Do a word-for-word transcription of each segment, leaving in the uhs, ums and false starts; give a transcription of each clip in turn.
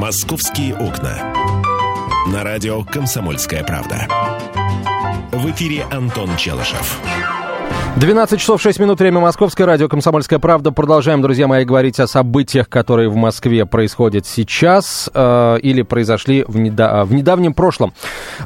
«Московские окна». На радио «Комсомольская правда». В эфире Антон Челышев. двенадцать часов шесть минут, время Московское радио «Комсомольская правда». Продолжаем, друзья мои, говорить о событиях, которые в Москве происходят сейчас э, или произошли в, недав- в недавнем прошлом.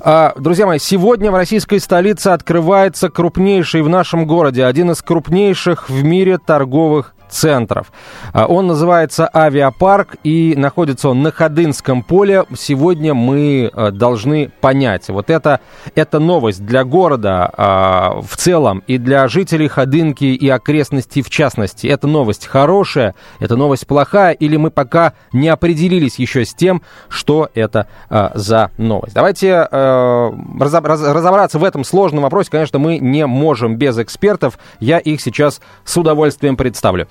Э, друзья мои, сегодня в российской столице открывается крупнейший в нашем городе, один из крупнейших в мире торговых центров. Он называется «Авиапарк», и находится он на Ходынском поле. Сегодня мы должны понять, вот это, это новость для города а, в целом и для жителей Ходынки и окрестностей в частности. Это новость хорошая, это новость плохая, или мы пока не определились еще с тем, что это а, за новость. Давайте а, разобраться в этом сложном вопросе, конечно, мы не можем без экспертов. Я их сейчас с удовольствием представлю.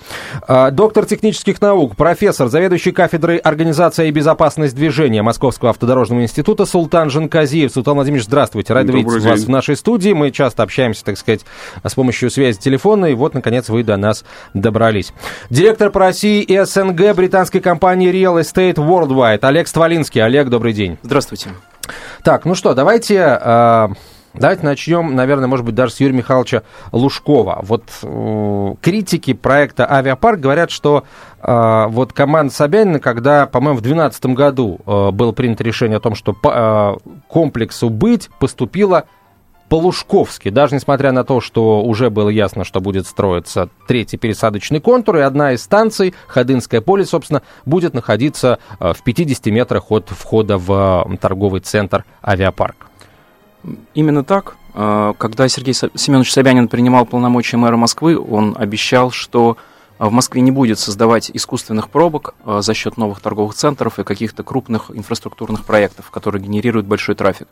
Доктор технических наук, профессор, заведующий кафедрой организации и безопасность движения Московского автодорожного института Султан Жанказиев. Султан Владимирович, здравствуйте. Рад видеть вас день. В нашей студии. Мы часто общаемся, так сказать, с помощью связи телефона. И вот, наконец, вы до нас добрались. Директор по России и СНГ британской компании Real Estate Worldwide Олег Стволинский. Олег, добрый день. Здравствуйте. Так, ну что, давайте... Давайте начнем, наверное, может быть, даже с Юрия Михайловича Лужкова. Вот э, критики проекта «Авиапарк» говорят, что э, вот команда Собянина, когда, по-моему, в две тысячи двенадцатом году э, было принято решение о том, что по, э, комплексу «Быть» поступила по-лужковски, даже несмотря на то, что уже было ясно, что будет строиться третий пересадочный контур, и одна из станций, Ходынское поле, собственно, будет находиться в пятидесяти метрах от входа в торговый центр «Авиапарк». Именно так. Когда Сергей Семенович Собянин принимал полномочия мэра Москвы, он обещал, что в Москве не будет создавать искусственных пробок за счет новых торговых центров и каких-то крупных инфраструктурных проектов, которые генерируют большой трафик.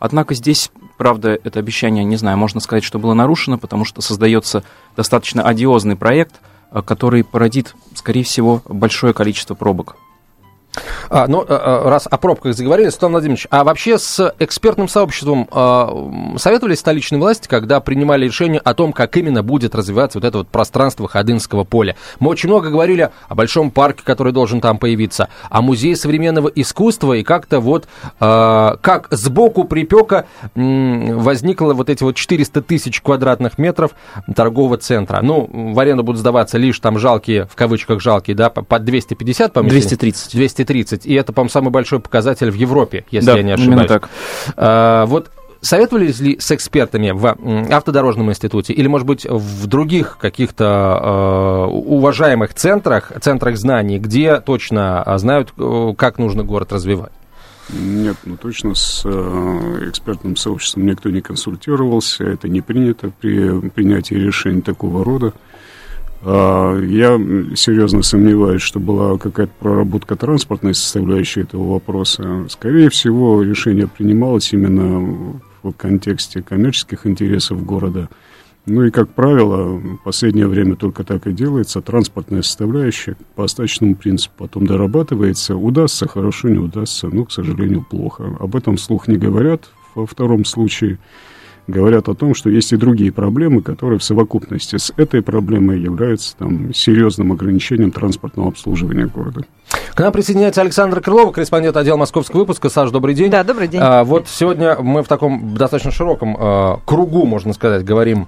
Однако здесь, правда, это обещание, не знаю, можно сказать, что было нарушено, потому что создается достаточно одиозный проект, который породит, скорее всего, большое количество пробок. А, ну, раз о пробках заговорили, Султан Владимирович, а вообще с экспертным сообществом а, советовались столичные власти, когда принимали решение о том, как именно будет развиваться вот это вот пространство Ходынского поля? Мы очень много говорили о большом парке, который должен там появиться, о музее современного искусства, и как-то вот, а, как сбоку припека м, возникло вот эти вот четыреста тысяч квадратных метров торгового центра. Ну, в аренду будут сдаваться лишь там жалкие, в кавычках жалкие, да, под двести пятьдесят, по-моему? двести тридцать. двести тридцать. И это, по-моему, самый большой показатель в Европе, если да, я не ошибаюсь. Да, а, вот советовались ли с экспертами в автодорожном институте или, может быть, в других каких-то э, уважаемых центрах, центрах знаний, где точно знают, как нужно город развивать? Нет, ну точно с э, экспертным сообществом никто не консультировался. Это не принято при принятии решений такого рода. Я серьезно сомневаюсь, что была какая-то проработка транспортной составляющей этого вопроса. Скорее всего, решение принималось именно в контексте коммерческих интересов города. Ну и, как правило, в последнее время только так и делается. Транспортная составляющая по остаточному принципу потом дорабатывается. Удастся, хорошо, не удастся, но, к сожалению, плохо. Об этом вслух не говорят во втором случае. Говорят о том, что есть и другие проблемы, которые в совокупности с этой проблемой являются там, серьезным ограничением транспортного обслуживания города. К нам присоединяется Александра Крылова, корреспондент отдела московского выпуска. Саш, добрый день. Да, добрый день. А, вот сегодня мы в таком достаточно широком а, кругу, можно сказать, говорим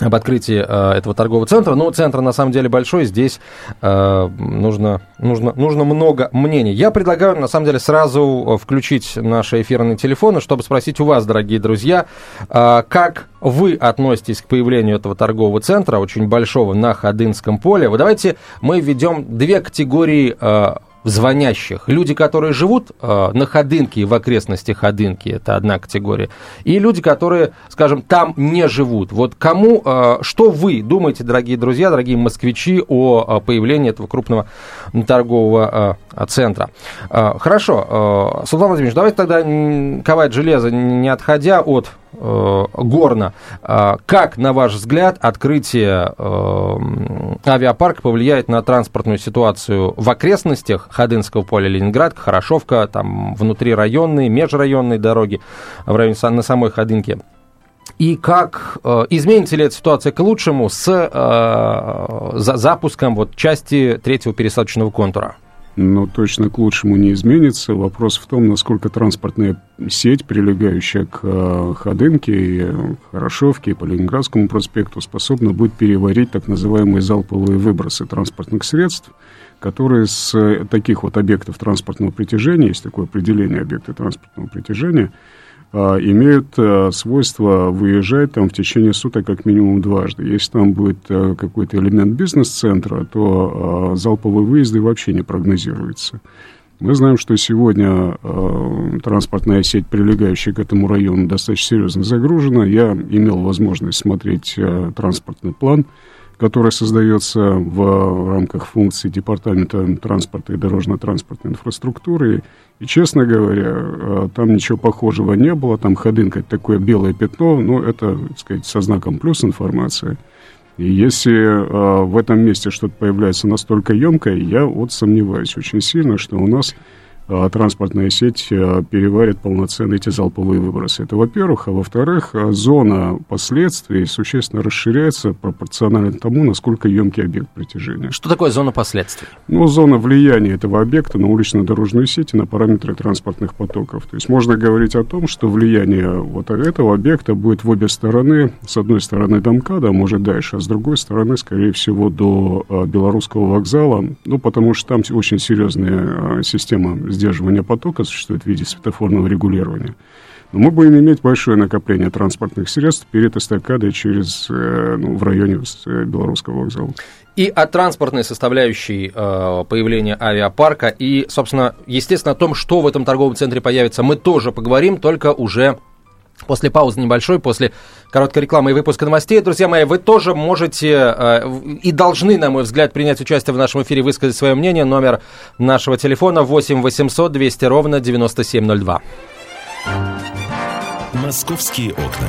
об открытии э, этого торгового центра. Но центр, на самом деле, большой. Здесь э, нужно, нужно, нужно много мнений. Я предлагаю, на самом деле, сразу включить наши эфирные телефоны, чтобы спросить у вас, дорогие друзья, э, как вы относитесь к появлению этого торгового центра, очень большого, на Ходынском поле. Вот давайте мы введем две категории э, звонящих. Люди, которые живут э, на Ходынке и в окрестностях Ходынки, это одна категория, и люди, которые, скажем, там не живут. Вот кому, э, что вы думаете, дорогие друзья, дорогие москвичи, о, о появлении этого крупного торгового э, центра? Э, хорошо, э, Султан Владимирович, давайте тогда ковать железо, не отходя от э, горна. Э, как, на ваш взгляд, открытие э, авиапарка повлияет на транспортную ситуацию в окрестностях Ходынского поля, Ленинградка, Хорошовка, там внутрирайонные, межрайонные дороги в районе на самой Ходынке. И как э, изменится ли эта ситуация к лучшему с э, за запуском вот, части третьего пересадочного контура? но точно к лучшему не изменится. Вопрос в том, насколько транспортная сеть, прилегающая к Ходынке, и Хорошевке, и по Ленинградскому проспекту, способна будет переварить так называемые залповые выбросы транспортных средств, которые с таких вот объектов транспортного притяжения, есть такое определение объекта транспортного притяжения, имеют свойство выезжать там в течение суток как минимум дважды. Если там будет какой-то элемент бизнес-центра, то залповые выезды вообще не прогнозируются. Мы знаем, что сегодня транспортная сеть, прилегающая к этому району, достаточно серьезно загружена. Я имел возможность смотреть транспортный план, который создается в рамках функций Департамента транспорта и дорожно-транспортной инфраструктуры. И, честно говоря, там ничего похожего не было. Там Ходынка — такое белое пятно, но это, так сказать, со знаком плюс информация. И если в этом месте что-то появляется настолько емкое, я вот сомневаюсь очень сильно, что у нас транспортная сеть переварит полноценно эти залповые выбросы. Это, во-первых. А во-вторых, зона последствий существенно расширяется пропорционально тому, насколько емкий объект притяжения. Что такое зона последствий? Ну, зона влияния этого объекта на улично-дорожную сеть и на параметры транспортных потоков. То есть можно говорить о том, что влияние вот этого объекта будет в обе стороны. С одной стороны до МКАДа, может дальше, а с другой стороны, скорее всего, до Белорусского вокзала. Ну, потому что там очень серьезная система сдерживания потока существует в виде светофорного регулирования. Но мы будем иметь большое накопление транспортных средств перед эстакадой через, ну, в районе Белорусского вокзала. И о транспортной составляющей э, появления авиапарка и, собственно, естественно, о том, что в этом торговом центре появится, мы тоже поговорим, только уже после паузы небольшой, после короткой рекламы и выпуска новостей. Друзья мои, вы тоже можете э, и должны, на мой взгляд, принять участие в нашем эфире, высказать свое мнение. Номер нашего телефона восемь восемьсот двести ровно девяносто семь ноль два. Московские окна.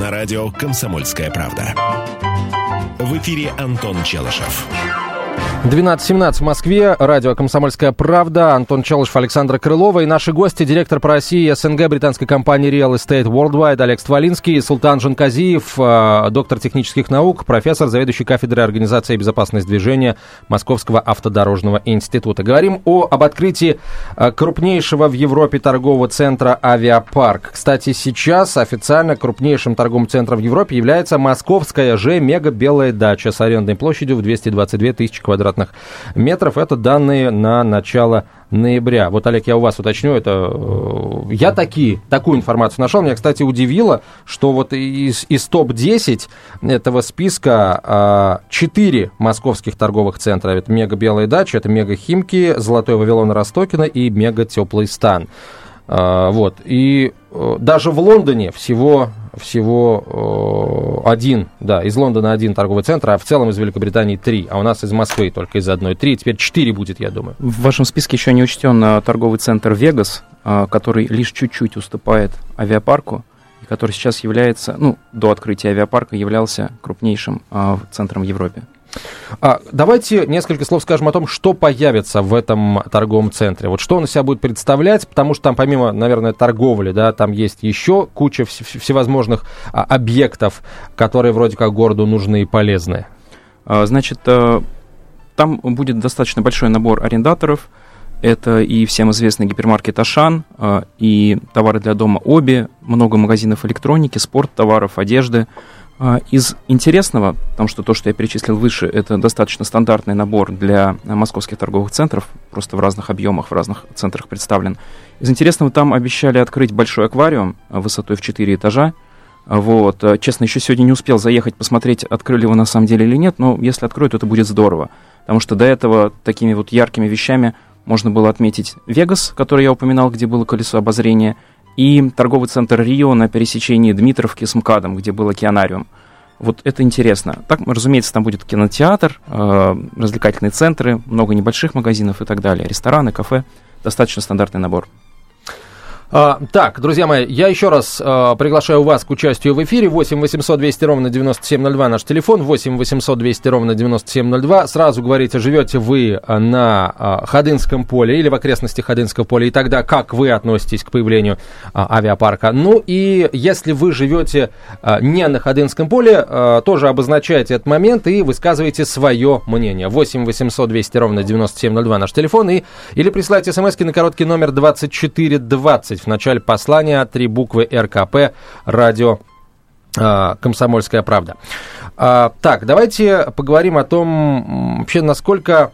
На радио «Комсомольская правда». В эфире Антон Челышев. двенадцать семнадцать в Москве. Радио «Комсомольская правда». Антон Челышев, Александра Крылова. И наши гости — директор по России и СНГ британской компании Real Estate Worldwide Олег Стволинский, Султан Жанказиев, доктор технических наук, профессор, заведующий кафедрой организации и безопасности движения Московского автодорожного института. Говорим о, об открытии крупнейшего в Европе торгового центра «Авиапарк». Кстати, сейчас официально крупнейшим торговым центром в Европе является московская же «Мега Белая Дача» с арендной площадью в двести двадцать две тысячи квадратных метров. Это данные на начало ноября. Вот, Олег, я у вас уточню, это я таки, такую информацию нашел. Меня, кстати, удивило, что вот из, из топ-десяти этого списка четыре московских торговых центра. Это «Мега Белая Дача», это «Мега Химки», «Золотой Вавилон» Ростокина и «Мега Теплый Стан». Вот. И даже в Лондоне всего, всего один, да, из Лондона один торговый центр, а в целом из Великобритании три, а у нас из Москвы только из одной три, теперь четыре будет, я думаю. В вашем списке еще не учтен торговый центр «Вегас», который лишь чуть-чуть уступает «Авиапарку», и который сейчас является, ну, до открытия «Авиапарка» являлся крупнейшим центром в Европе. Давайте несколько слов скажем о том, что появится в этом торговом центре. Вот что он из себя будет представлять, потому что там помимо, наверное, торговли, да, там есть еще куча всевозможных объектов, которые вроде как городу нужны и полезны. Значит, там будет достаточно большой набор арендаторов. Это и всем известный гипермаркет «Ашан», и товары для дома «Оби», много магазинов электроники, спорттоваров, одежды. Из интересного, потому что то, что я перечислил выше, это достаточно стандартный набор для московских торговых центров, просто в разных объемах, в разных центрах представлен. Из интересного там обещали открыть большой аквариум высотой в четыре этажа. Вот. Честно, еще сегодня не успел заехать посмотреть, открыли его на самом деле или нет, но если откроют, это будет здорово, потому что до этого такими вот яркими вещами можно было отметить «Вегас», который я упоминал, где было колесо обозрения, и торговый центр «Рио» на пересечении Дмитровки с МКАДом, где был океанариум. Вот это интересно. Так, разумеется, там будет кинотеатр, э, развлекательные центры, много небольших магазинов и так далее, рестораны, кафе. Достаточно стандартный набор. Uh, так, друзья мои, я еще раз uh, приглашаю вас к участию в эфире. восемь восемьсот двести ровно девяносто семь ноль два наш телефон, восемь восемьсот двести ровно девяносто семь ноль два. Сразу говорите, живете вы на uh, Ходынском поле или в окрестностях Ходынского поля, и тогда как вы относитесь к появлению uh, авиапарка. Ну и если вы живете uh, не на Ходынском поле, uh, тоже обозначайте этот момент и высказывайте свое мнение. восемь восемьсот двести ровно девяносто семь ноль два наш телефон, и, или присылайте смски на короткий номер двадцать четыре двадцать. В начале послания три буквы РКП, радио э, «Комсомольская правда». Э, так, давайте поговорим о том, вообще, насколько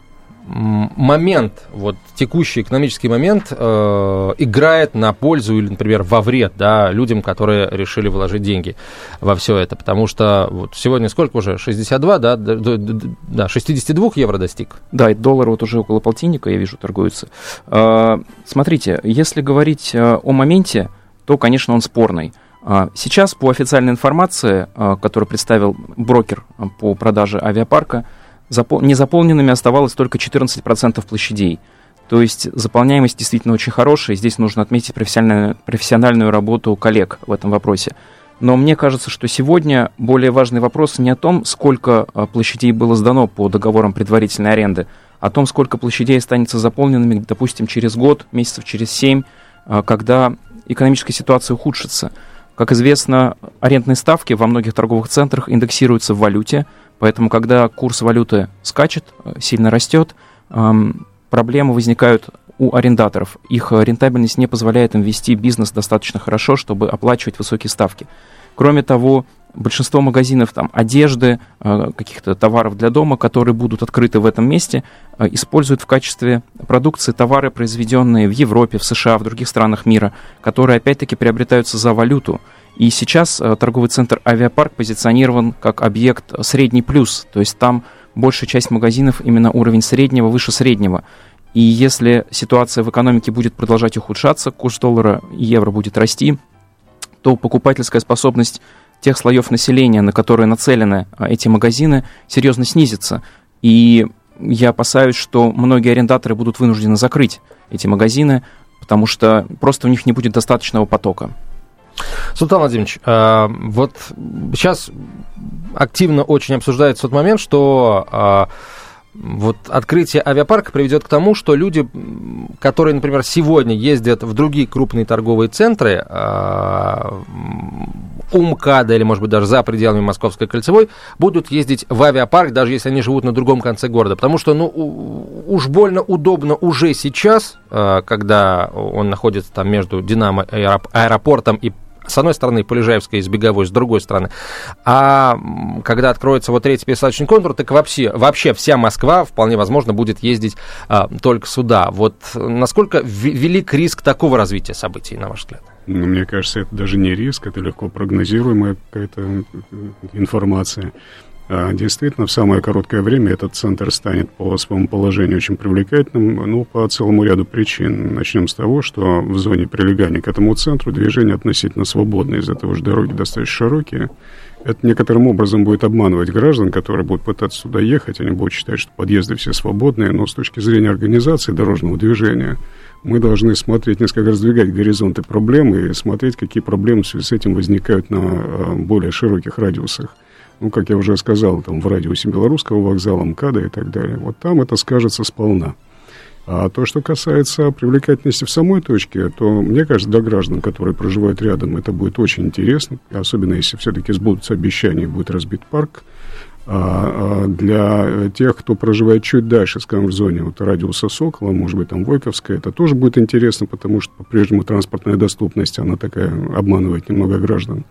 момент, вот текущий экономический момент, э, играет на пользу или, например, во вред, да, людям, которые решили вложить деньги во все это. Потому что вот сегодня сколько уже? шестьдесят два, да? Да, шестьдесят два евро достиг. Да, и доллар вот уже около полтинника, я вижу, торгуется. Э, смотрите, если говорить о моменте, то, конечно, он спорный. Сейчас, по официальной информации, которую представил брокер по продаже авиапарка, Запол... незаполненными оставалось только четырнадцать процентов площадей. То есть заполняемость действительно очень хорошая. Здесь нужно отметить профессиональную, профессиональную работу коллег в этом вопросе. Но мне кажется, что сегодня более важный вопрос не о том, сколько площадей было сдано по договорам предварительной аренды, а о том, сколько площадей останется заполненными, допустим, через год, месяцев через семь, когда экономическая ситуация ухудшится. Как известно, арендные ставки во многих торговых центрах индексируются в валюте, поэтому, когда курс валюты скачет, сильно растет, проблемы возникают у арендаторов. Их рентабельность не позволяет им вести бизнес достаточно хорошо, чтобы оплачивать высокие ставки. Кроме того, большинство магазинов там, одежды, каких-то товаров для дома, которые будут открыты в этом месте, используют в качестве продукции товары, произведенные в Европе, в США, в других странах мира, которые опять-таки приобретаются за валюту. И сейчас торговый центр «Авиапарк» позиционирован как объект «средний плюс», то есть там большая часть магазинов именно уровень среднего, выше среднего. И если ситуация в экономике будет продолжать ухудшаться, курс доллара и евро будет расти, то покупательская способность тех слоев населения, на которые нацелены эти магазины, серьезно снизится. И я опасаюсь, что многие арендаторы будут вынуждены закрыть эти магазины, потому что просто у них не будет достаточного потока. Султан Владимирович, вот сейчас активно очень обсуждается тот момент, что вот открытие авиапарка приведет к тому, что люди, которые, например, сегодня ездят в другие крупные торговые центры, у МКАДа или, может быть, даже за пределами Московской кольцевой, будут ездить в авиапарк, даже если они живут на другом конце города. Потому что, ну, уж больно удобно уже сейчас, когда он находится там между Динамо, аэропортом и, с одной стороны, Полежаевской и Беговой, с другой стороны. А когда откроется вот третий пересадочный контур, так вообще, вообще вся Москва, вполне возможно, будет ездить а, только сюда. Вот насколько велик риск такого развития событий, на ваш взгляд? Ну, мне кажется, это даже не риск, это легко прогнозируемая какая-то информация. А действительно, в самое короткое время этот центр станет по своему положению очень привлекательным, ну, по целому ряду причин. Начнем с того, что в зоне прилегания к этому центру движение относительно свободное, из-за того, что дороги достаточно широкие. Это некоторым образом будет обманывать граждан, которые будут пытаться сюда ехать. Они будут считать, что подъезды все свободные, но с точки зрения организации дорожного движения мы должны смотреть, несколько раздвигать горизонты проблем и смотреть, какие проблемы в связи с этим возникают на более широких радиусах. Ну, как я уже сказал, там в радиусе Белорусского вокзала, МКАДа и так далее. Вот там это скажется сполна. А то, что касается привлекательности в самой точке, то, мне кажется, для граждан, которые проживают рядом, это будет очень интересно. Особенно, если все-таки сбудутся обещания и будет разбит парк. А для тех, кто проживает чуть дальше, скажем, в зоне вот радиуса Сокола, может быть, там Войковская, это тоже будет интересно, потому что, по-прежнему, транспортная доступность, она такая, обманывает немного граждан.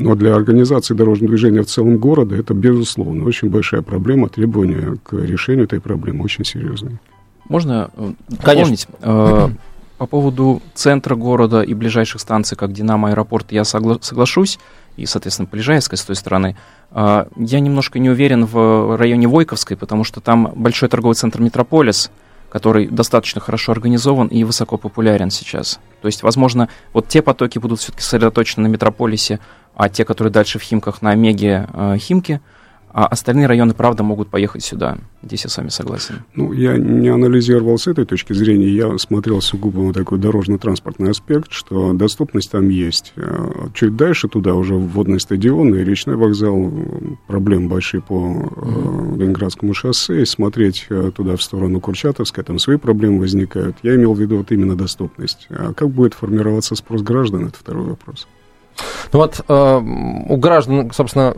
Но для организации дорожного движения в целом города это, безусловно, очень большая проблема, требования к решению этой проблемы очень серьезные. Можно дополнить? Конечно. По поводу центра города и ближайших станций, как Динамо, Аэропорт, я согла- соглашусь, и, соответственно, Полежаевская с той стороны. Я немножко не уверен в районе Войковской, потому что там большой торговый центр «Метрополис», который достаточно хорошо организован и высоко популярен сейчас. То есть, возможно, вот те потоки будут все-таки сосредоточены на Метрополисе, а те, которые дальше в Химках, на Меге Химки, а остальные районы, правда, могут поехать сюда. Здесь я с вами согласен. Ну, я не анализировал с этой точки зрения. Я смотрел сугубо на такой дорожно-транспортный аспект, что доступность там есть. Чуть дальше туда уже Водный стадион и Речной вокзал. Проблемы большие по mm-hmm. Ленинградскому шоссе. И смотреть туда в сторону Курчатовска, там свои проблемы возникают. Я имел в виду вот именно доступность. А как будет формироваться спрос граждан, это второй вопрос. Ну вот, э, у граждан, собственно,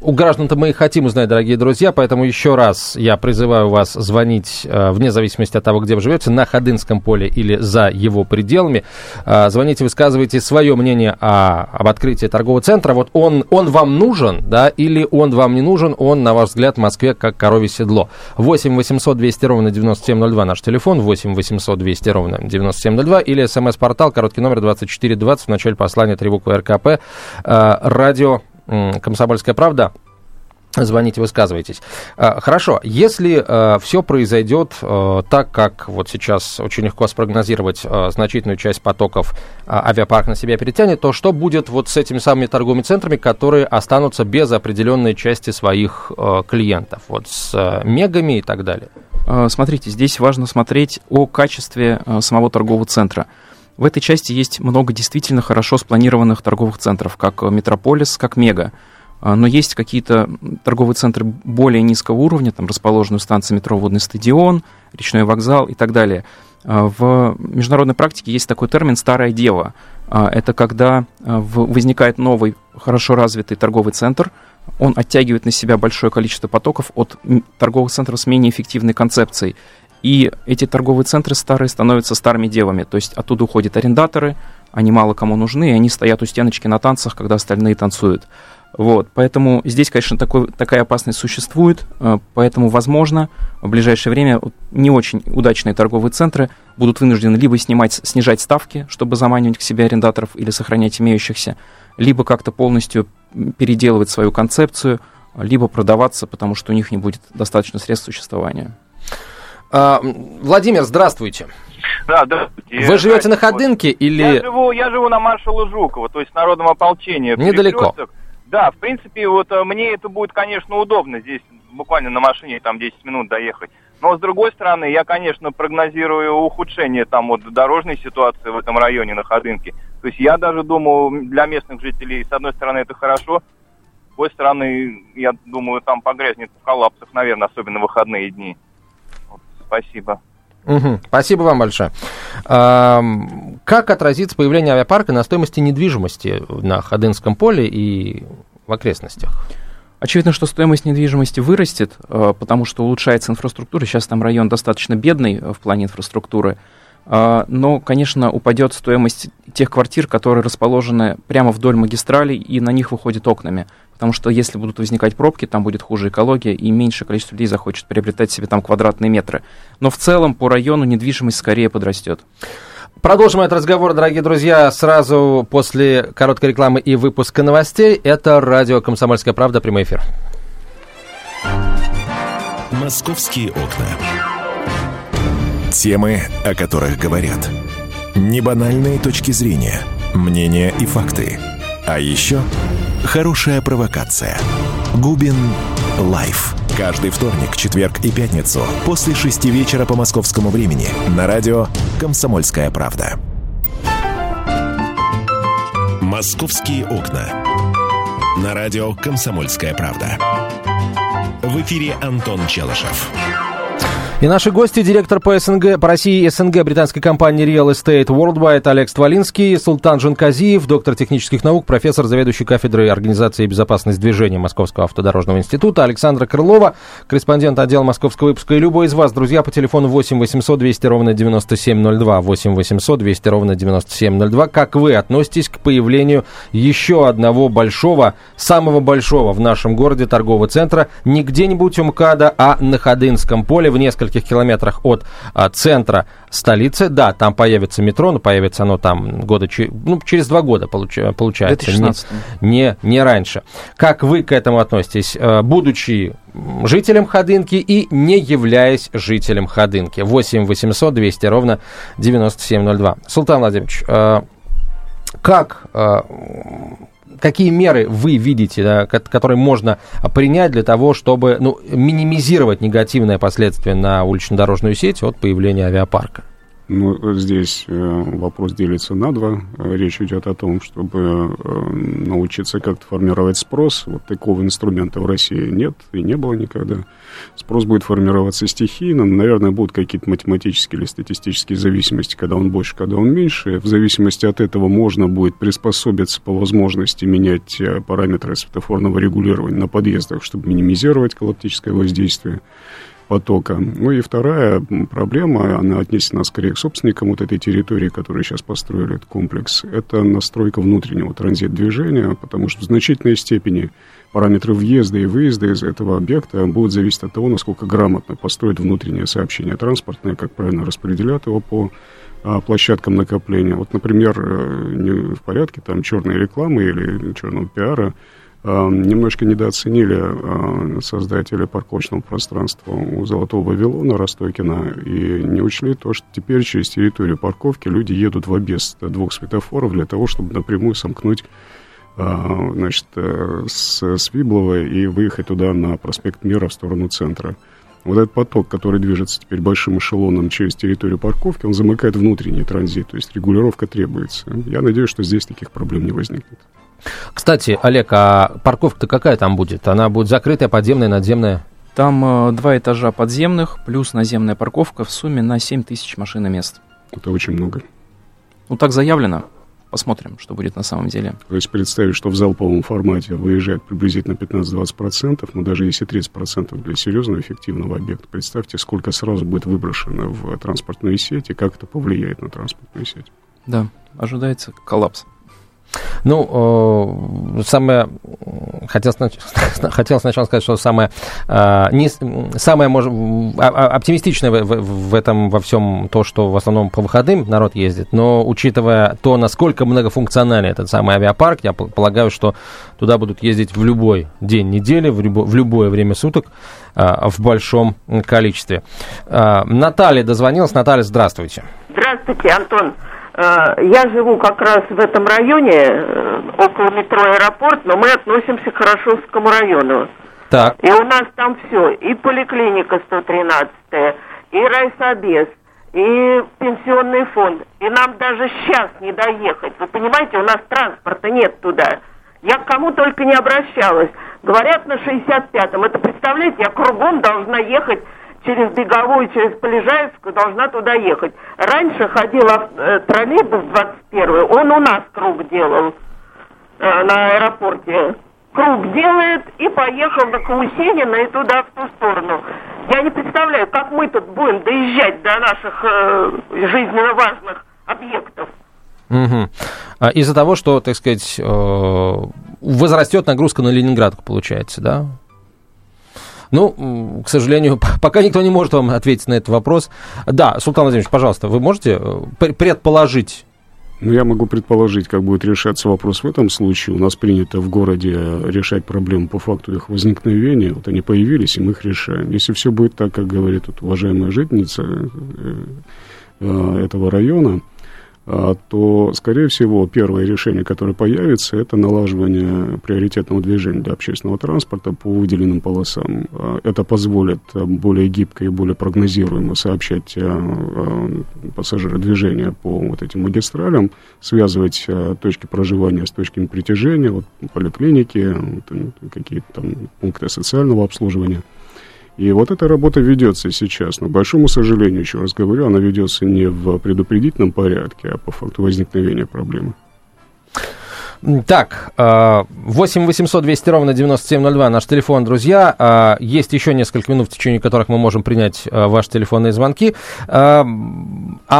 у граждан-то мы и хотим узнать, дорогие друзья, поэтому еще раз я призываю вас звонить, э, вне зависимости от того, где вы живете, на Ходынском поле или за его пределами. Э, звоните, высказывайте свое мнение о, об открытии торгового центра. Вот он, он вам нужен, да, или он вам не нужен, он, на ваш взгляд, в Москве как коровье седло. восемь восемьсот двести ровно девяносто семь ноль два наш телефон, восемь восемьсот двести ровно девяносто семь ноль два или смс-портал, короткий номер двадцать четыре двадцать, в начале послания три буквы РКП. Радио «Комсомольская правда». Звоните, высказывайтесь. Хорошо, если все произойдет так, как вот сейчас очень легко спрогнозировать, значительную часть потоков авиапарк на себя перетянет, то что будет вот с этими самыми торговыми центрами, которые останутся без определенной части своих клиентов, вот с мегами и так далее? Смотрите, здесь важно смотреть о качестве самого торгового центра. В этой части есть много действительно хорошо спланированных торговых центров, как Метрополис, как Мега. Но есть какие-то торговые центры более низкого уровня, там расположены станции метро «Водный стадион», «Речной вокзал» и так далее. В международной практике есть такой термин «старое дева». Это когда возникает новый, хорошо развитый торговый центр, он оттягивает на себя большое количество потоков от торговых центров с менее эффективной концепцией. И эти торговые центры старые становятся старыми девами, то есть оттуда уходят арендаторы, они мало кому нужны, и они стоят у стеночки на танцах, когда остальные танцуют. Вот, поэтому здесь, конечно, такой, такая опасность существует, поэтому, возможно, в ближайшее время не очень удачные торговые центры будут вынуждены либо снимать, снижать ставки, чтобы заманивать к себе арендаторов или сохранять имеющихся, либо как-то полностью переделывать свою концепцию, либо продаваться, потому что у них не будет достаточно средств существования. Владимир, здравствуйте. Да, здравствуйте. Вы живете на Ходынке или... Я живу, я живу на маршала Жукова, то есть в Народном ополчении. Недалеко. Да, в принципе, вот мне это будет, конечно, удобно здесь буквально на машине там десять минут доехать. Но, с другой стороны, я, конечно, прогнозирую ухудшение там вот дорожной ситуации в этом районе на Ходынке. То есть я даже думаю, для местных жителей, с одной стороны, это хорошо, с другой стороны, я думаю, там погрязнет в коллапсах, наверное, особенно в выходные дни. Спасибо. Угу. Спасибо вам большое. А, как отразится появление авиапарка на стоимости недвижимости на Ходынском поле и в окрестностях? Очевидно, что стоимость недвижимости вырастет, потому что улучшается инфраструктура. Сейчас там район достаточно бедный в плане инфраструктуры. Но, конечно, упадет стоимость тех квартир, которые расположены прямо вдоль магистралей и на них выходят окнами. Потому что если будут возникать пробки, там будет хуже экология и меньшее количество людей захочет приобретать себе там квадратные метры. Но в целом по району недвижимость скорее подрастет. Продолжим этот разговор, дорогие друзья, сразу после короткой рекламы и выпуска новостей. Это радио «Комсомольская правда», прямой эфир. Московские окна. Темы, о которых говорят. Небанальные точки зрения, мнения и факты. А еще хорошая провокация. Губин Лайф. Каждый вторник, четверг и пятницу после шести вечера по московскому времени на радио «Комсомольская правда». Московские окна. На радио «Комсомольская правда». В эфире Антон Челышев. И наши гости, директор по СНГ, по России СНГ британской компании Real Estate Worldwide Олег Стволинский, Султан Жанказиев, доктор технических наук, профессор, заведующий кафедрой организации и безопасности движения Московского автодорожного института, Александра Крылова, корреспондент отдела московского выпуска. И любой из вас, друзья, по телефону восемь восемьсот двести ровно девяносто семь ноль два, восемь восемьсот двести ровно девяносто семь ноль два. Как вы относитесь к появлению еще одного большого, самого большого в нашем городе торгового центра, не где-нибудь у МКАДа, а на Ходынском поле в несколько километрах от а, центра столицы. Да, там появится метро, но появится оно там года, ну, через два года, получ, получается. Не, не, не раньше. Как вы к этому относитесь, будучи жителем Ходынки и не являясь жителем Ходынки? восемь восемьсот двести ровно девяносто семь ноль два. Султан Владимирович, как... какие меры вы видите, да, которые можно принять для того, чтобы, ну, минимизировать негативные последствия на улично-дорожную сеть от появления авиапарка? Ну, здесь вопрос делится на два. Речь идет о том, чтобы научиться как-то формировать спрос. Вот такого инструмента в России нет и не было никогда. Спрос будет формироваться стихийно. Наверное, будут какие-то математические или статистические зависимости, когда он больше, когда он меньше. В зависимости от этого можно будет приспособиться по возможности, менять параметры светофорного регулирования на подъездах, чтобы минимизировать коллаптическое воздействие потока. Ну и вторая проблема, она отнесена скорее к собственникам вот этой территории, которую сейчас построили, этот комплекс, это настройка внутреннего транзит-движения, потому что в значительной степени параметры въезда и выезда из этого объекта будут зависеть от того, насколько грамотно построят внутреннее сообщение транспортное, как правильно распределят его по площадкам накопления. Вот, например, не в порядке там черной рекламы или черного пиара, немножко недооценили создатели парковочного пространства у Золотого Вавилона Ростокина и не учли то, что теперь через территорию парковки люди едут в объезд двух светофоров для того, чтобы напрямую сомкнуть, значит, с Свиблова и выехать туда на проспект Мира в сторону центра. Вот этот поток, который движется теперь большим эшелоном через территорию парковки, он замыкает внутренний транзит, то есть регулировка требуется. Я надеюсь, что здесь таких проблем не возникнет. Кстати, Олег, а парковка-то какая там будет? Она будет закрытая, подземная, надземная? Там э, два этажа подземных, плюс наземная парковка в сумме на семь тысяч машин и мест. Это очень много. Ну, так заявлено. Посмотрим, что будет на самом деле. То есть представить, что в залповом формате выезжает приблизительно пятнадцать-двадцать процентов, но даже если тридцать процентов для серьезного эффективного объекта, представьте, сколько сразу будет выброшено в транспортную сеть и как это повлияет на транспортную сеть. Да, ожидается коллапс. Ну, самое, хотел, хотел сначала сказать, что самое, не, самое может, оптимистичное в, в, в этом во всем то, что в основном по выходным народ ездит, но учитывая то, насколько многофункционален этот самый авиапарк, я полагаю, что туда будут ездить в любой день недели, в, любо, в любое время суток, в большом количестве. Наталья дозвонилась. Наталья, здравствуйте. Здравствуйте, Антон. Я живу как раз в этом районе, около метро Аэропорт, но мы относимся к Хорошевскому району. Так. И у нас там все, и поликлиника сто тринадцатая, и райсобес, и пенсионный фонд. И нам даже сейчас не доехать. Вы понимаете, у нас транспорта нет туда. Я к кому только не обращалась. Говорят, на шестьдесят пятом. Это, представляете, я кругом должна ехать через Беговую, через Полежаевскую, должна туда ехать. Раньше ходил э, троллейбус двадцать первый, он у нас круг делал э, на аэропорте. Круг делает и поехал на Каусенина и туда, в ту сторону. Я не представляю, как мы тут будем доезжать до наших э, жизненно важных объектов. Угу. Из-за того, что, так сказать, э, возрастет нагрузка на Ленинградку, получается, да? Ну, к сожалению, пока никто не может вам ответить на этот вопрос. Да, Султан Владимирович, пожалуйста, вы можете предположить? Ну, я могу предположить, как будет решаться вопрос в этом случае. У нас принято в городе решать проблемы по факту их возникновения. Вот они появились, и мы их решаем. Если все будет так, как говорит вот уважаемая жительница этого района, то, скорее всего, первое решение, которое появится, это налаживание приоритетного движения для общественного транспорта по выделенным полосам. Это позволит более гибко и более прогнозируемо сообщать пассажиродвижение по вот этим магистралям, связывать точки проживания с точками притяжения, вот, поликлиники, вот, какие-то там пункты социального обслуживания. И вот эта работа ведется сейчас, но, к большому сожалению, еще раз говорю, она ведется не в предупредительном порядке, а по факту возникновения проблемы. Так, восемь восемьсот двести ровно девяносто семь ноль два, наш телефон, друзья. Есть еще несколько минут, в течение которых мы можем принять ваши телефонные звонки. О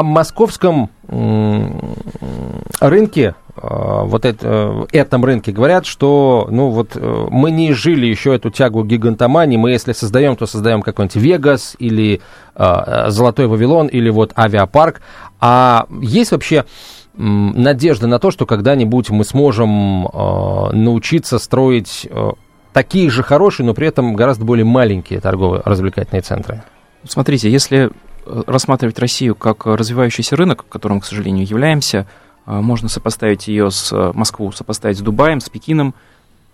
московском рынке, вот это, этом рынке говорят, что, ну, вот мы не жили еще эту тягу гигантомании. Мы, если создаем, то создаем какой-нибудь Вегас или Золотой Вавилон или вот авиапарк. А есть вообще надежда на то, что когда-нибудь мы сможем э, научиться строить э, такие же хорошие, но при этом гораздо более маленькие торгово-развлекательные центры? Смотрите, если рассматривать Россию как развивающийся рынок, которым, к сожалению, являемся, Можно сопоставить ее с Москву, сопоставить с Дубаем, с Пекином.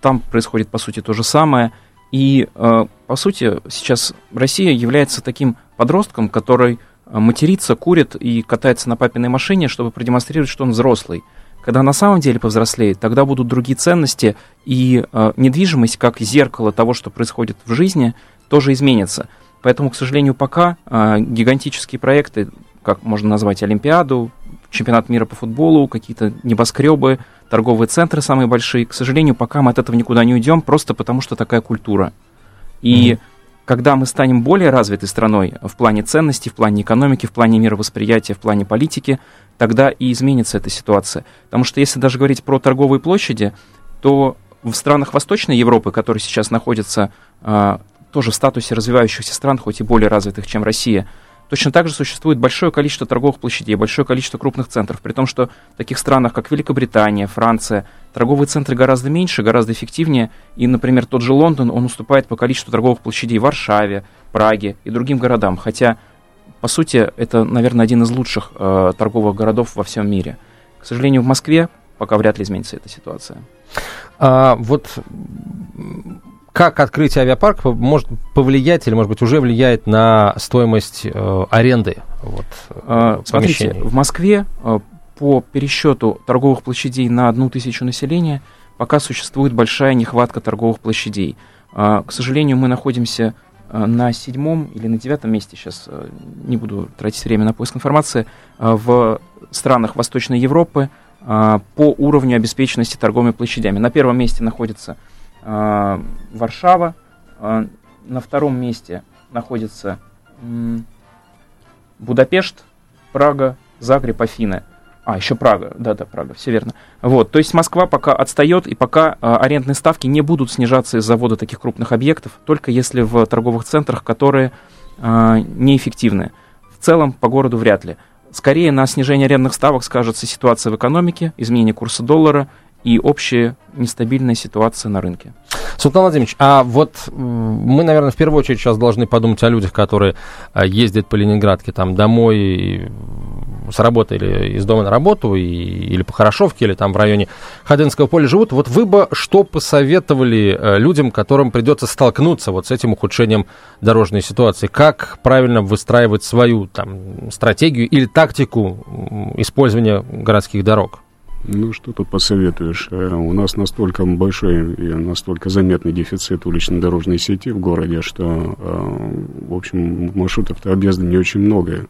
Там происходит, по сути, то же самое. И, по сути, сейчас Россия является таким подростком, который матерится, курит и катается на папиной машине, чтобы продемонстрировать, что он взрослый. Когда на самом деле повзрослеет, тогда будут другие ценности, и э, недвижимость, как зеркало того, что происходит в жизни, тоже изменится. Поэтому, к сожалению, пока э, гигантические проекты, как можно назвать Олимпиаду, чемпионат мира по футболу, какие-то небоскребы, торговые центры самые большие, к сожалению, пока мы от этого никуда не уйдем, просто потому что такая культура. И mm-hmm. когда мы станем более развитой страной в плане ценностей, в плане экономики, в плане мировосприятия, в плане политики, тогда и изменится эта ситуация. Потому что если даже говорить про торговые площади, то в странах Восточной Европы, которые сейчас находятся э, тоже в статусе развивающихся стран, хоть и более развитых, чем Россия, точно так же существует большое количество торговых площадей, большое количество крупных центров, при том, что в таких странах, как Великобритания, Франция, торговые центры гораздо меньше, гораздо эффективнее, и, например, тот же Лондон, он уступает по количеству торговых площадей Варшаве, Праге и другим городам, хотя, по сути, это, наверное, один из лучших э, торговых городов во всем мире. К сожалению, в Москве пока вряд ли изменится эта ситуация. А, вот... Как открытие авиапарка может повлиять или, может быть, уже влияет на стоимость э, аренды вот, э, помещений? Смотрите, в Москве э, по пересчету торговых площадей на одну тысячу населения пока существует большая нехватка торговых площадей. Э, к сожалению, мы находимся э, на седьмом или на девятом месте, сейчас э, не буду тратить время на поиск информации, э, в странах Восточной Европы э, по уровню обеспеченности торговыми площадями. На первом месте находится Варшава, на втором месте находится Будапешт, Прага, Загреб, Афины. А, еще Прага, да-да, Прага, все верно. Вот, то есть Москва пока отстает, и пока арендные ставки не будут снижаться из-за ввода таких крупных объектов, только если в торговых центрах, которые неэффективны. В целом по городу вряд ли. Скорее на снижение арендных ставок скажется ситуация в экономике, изменение курса доллара и общая нестабильная ситуация на рынке. Султан Владимирович, а вот мы, наверное, в первую очередь сейчас должны подумать о людях, которые ездят по Ленинградке там домой с работы или из дома на работу, и, или по Хорошевке, или там в районе Ходынского поля живут. Вот вы бы что посоветовали людям, которым придется столкнуться вот с этим ухудшением дорожной ситуации? Как правильно выстраивать свою там стратегию или тактику использования городских дорог? Ну, что тут посоветуешь? У нас настолько большой и настолько заметный дефицит улично-дорожной сети в городе, что, в общем, маршрутов-то объезда не очень много.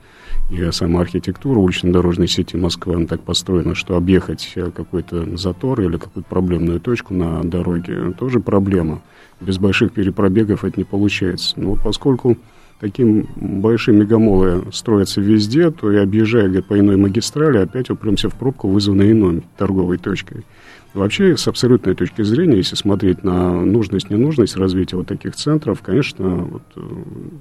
И сама архитектура улично-дорожной сети Москвы, она так построена, что объехать какой-то затор или какую-то проблемную точку на дороге тоже проблема. Без больших перепробегов это не получается. Но поскольку такие большие мегамолы строятся везде, то и объезжая говорит, по иной магистрали, опять упремся в пробку, вызванную иной торговой точкой. Вообще, с абсолютной точки зрения, если смотреть на нужность-ненужность развития вот таких центров, конечно, вот,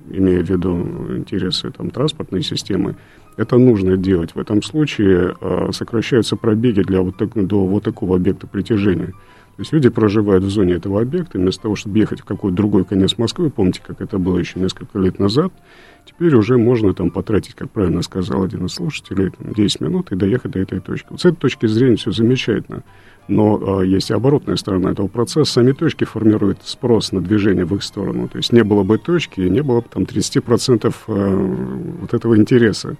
имея в виду интересы там, транспортной системы, это нужно делать. В этом случае э, сокращаются пробеги для вот так, до вот такого объекта притяжения. То есть люди проживают в зоне этого объекта, вместо того, чтобы ехать в какой-то другой конец Москвы, помните, как это было еще несколько лет назад, теперь уже можно там потратить, как правильно сказал один из слушателей, десять минут и доехать до этой точки. Вот с этой точки зрения все замечательно, но э, есть и оборотная сторона этого процесса, сами точки формируют спрос на движение в их сторону, то есть не было бы точки, не было бы там тридцать процентов э, вот этого интереса.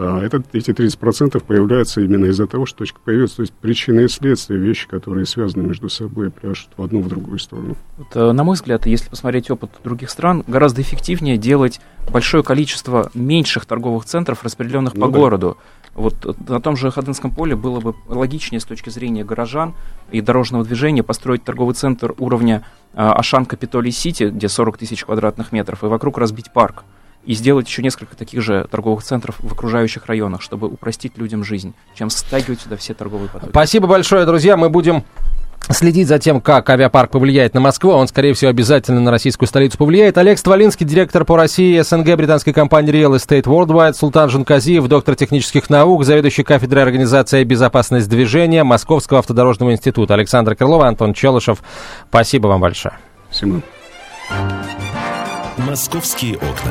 Этот, эти тридцать процентов появляются именно из-за того, что точка появилась. То есть причины и следствия, вещи, которые связаны между собой, пляшут в одну, в другую сторону. Вот, на мой взгляд, если посмотреть опыт других стран, гораздо эффективнее делать большое количество меньших торговых центров, распределенных ну, по да. городу. Вот на том же Ходынском поле было бы логичнее с точки зрения горожан и дорожного движения построить торговый центр уровня а, Ашан-Капитолий-Сити, где сорок тысяч квадратных метров, и вокруг разбить парк. И сделать еще несколько таких же торговых центров в окружающих районах, чтобы упростить людям жизнь, чем стягивать сюда все торговые потоки. Спасибо большое, друзья. Мы будем следить за тем, как авиапарк повлияет на Москву. Он, скорее всего, обязательно на российскую столицу повлияет. Олег Стволинский, директор по России СНГ британской компании Real Estate Worldwide. Султан Жанказиев, доктор технических наук, заведующий кафедрой организации «Безопасность движения» Московского автодорожного института. Александра Крылова, Антон Челышев. Спасибо вам большое. Спасибо. Московские окна.